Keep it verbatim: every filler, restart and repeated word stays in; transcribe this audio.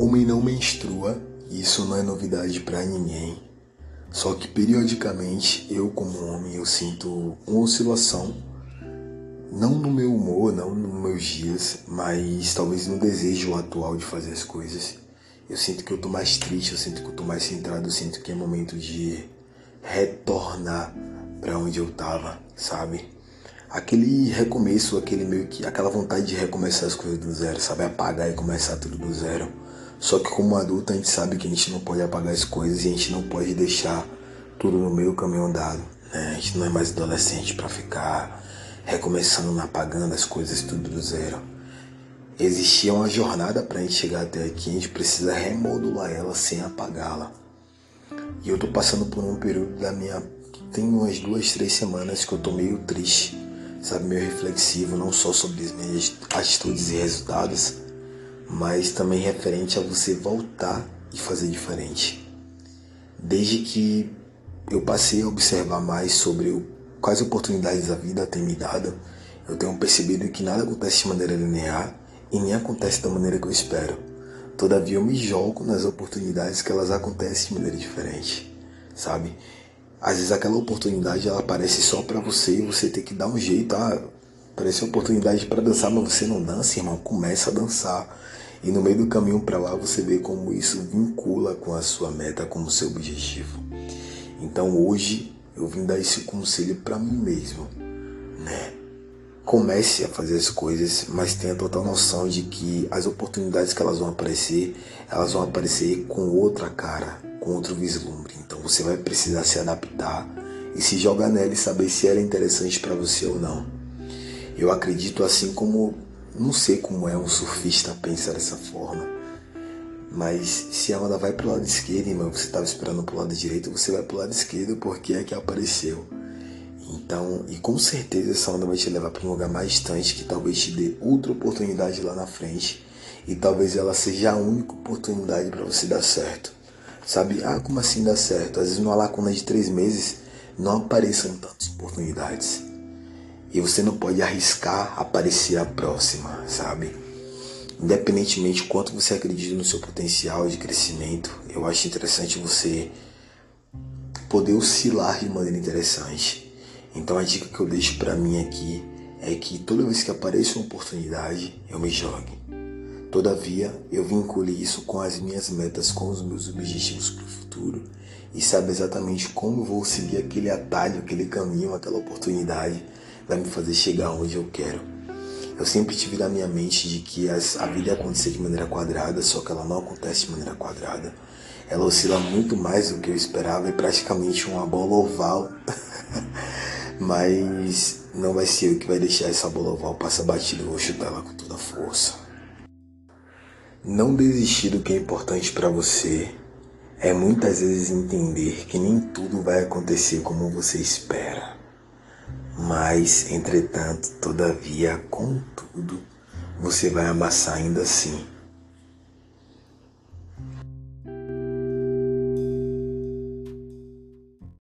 Homem não menstrua, e isso não é novidade pra ninguém. Só que periodicamente, eu como homem, eu sinto uma oscilação, não no meu humor, não nos meus dias, mas talvez no desejo atual de fazer as coisas. Eu sinto que eu tô mais triste, eu sinto que eu tô mais centrado, eu sinto que é momento de retornar pra onde eu tava, sabe? Aquele recomeço, aquele meio que, aquela vontade de recomeçar as coisas do zero, sabe? Apagar e começar tudo do zero. Só que como adulto a gente sabe que a gente não pode apagar as coisas e a gente não pode deixar tudo no meio caminho andado, né? A gente não é mais adolescente pra ficar recomeçando, apagando as coisas tudo do zero. Existia uma jornada pra gente chegar até aqui, a gente precisa remodular ela sem apagá-la. E eu tô passando por um período da minha... Tem umas duas, três semanas que eu tô meio triste, sabe, meio reflexivo, não só sobre as minhas atitudes e resultados, mas também referente a você voltar e fazer diferente. Desde que eu passei a observar mais sobre o, quais oportunidades a vida tem me dado, eu tenho percebido que nada acontece de maneira linear e nem acontece da maneira que eu espero. Todavia eu me jogo nas oportunidades que elas acontecem de maneira diferente, sabe? Às vezes aquela oportunidade ela aparece só pra você e você tem que dar um jeito. Ah, apareceu oportunidade pra dançar, mas você não dança, irmão. Começa a dançar. E no meio do caminho pra lá você vê como isso vincula com a sua meta, com o seu objetivo. Então hoje eu vim dar esse conselho pra mim mesmo, né? Comece a fazer as coisas, mas tenha total noção de que as oportunidades que elas vão aparecer, elas vão aparecer com outra cara, com outro vislumbre. Então você vai precisar se adaptar e se jogar nela e saber se ela é interessante para você ou não. Eu acredito, assim como, não sei como é um surfista pensar dessa forma, mas se a onda vai pro lado esquerdo, irmão, você estava esperando pro lado direito, você vai pro lado esquerdo porque é que apareceu. Então, e com certeza essa onda vai te levar para um lugar mais distante que talvez te dê outra oportunidade lá na frente e talvez ela seja a única oportunidade para você dar certo. Sabe, ah, como assim dá certo? Às vezes numa lacuna de três meses não apareçam tantas oportunidades. E você não pode arriscar aparecer a próxima, sabe? Independentemente do quanto você acredita no seu potencial de crescimento, eu acho interessante você poder oscilar de maneira interessante. Então a dica que eu deixo pra mim aqui é que toda vez que apareça uma oportunidade, eu me jogue. Todavia, eu vincule isso com as minhas metas, com os meus objetivos para o futuro e sabe exatamente como vou seguir aquele atalho, aquele caminho, aquela oportunidade vai me fazer chegar onde eu quero. Eu sempre tive na minha mente de que as, a vida ia acontecer de maneira quadrada, só que ela não acontece de maneira quadrada. Ela oscila muito mais do que eu esperava, é praticamente uma bola oval, mas não vai ser eu que vai deixar essa bola oval passar batida, eu vou chutar ela com toda a força. Não desistir do que é importante para você é muitas vezes entender que nem tudo vai acontecer como você espera. Mas, entretanto, todavia, contudo, você vai amassar ainda assim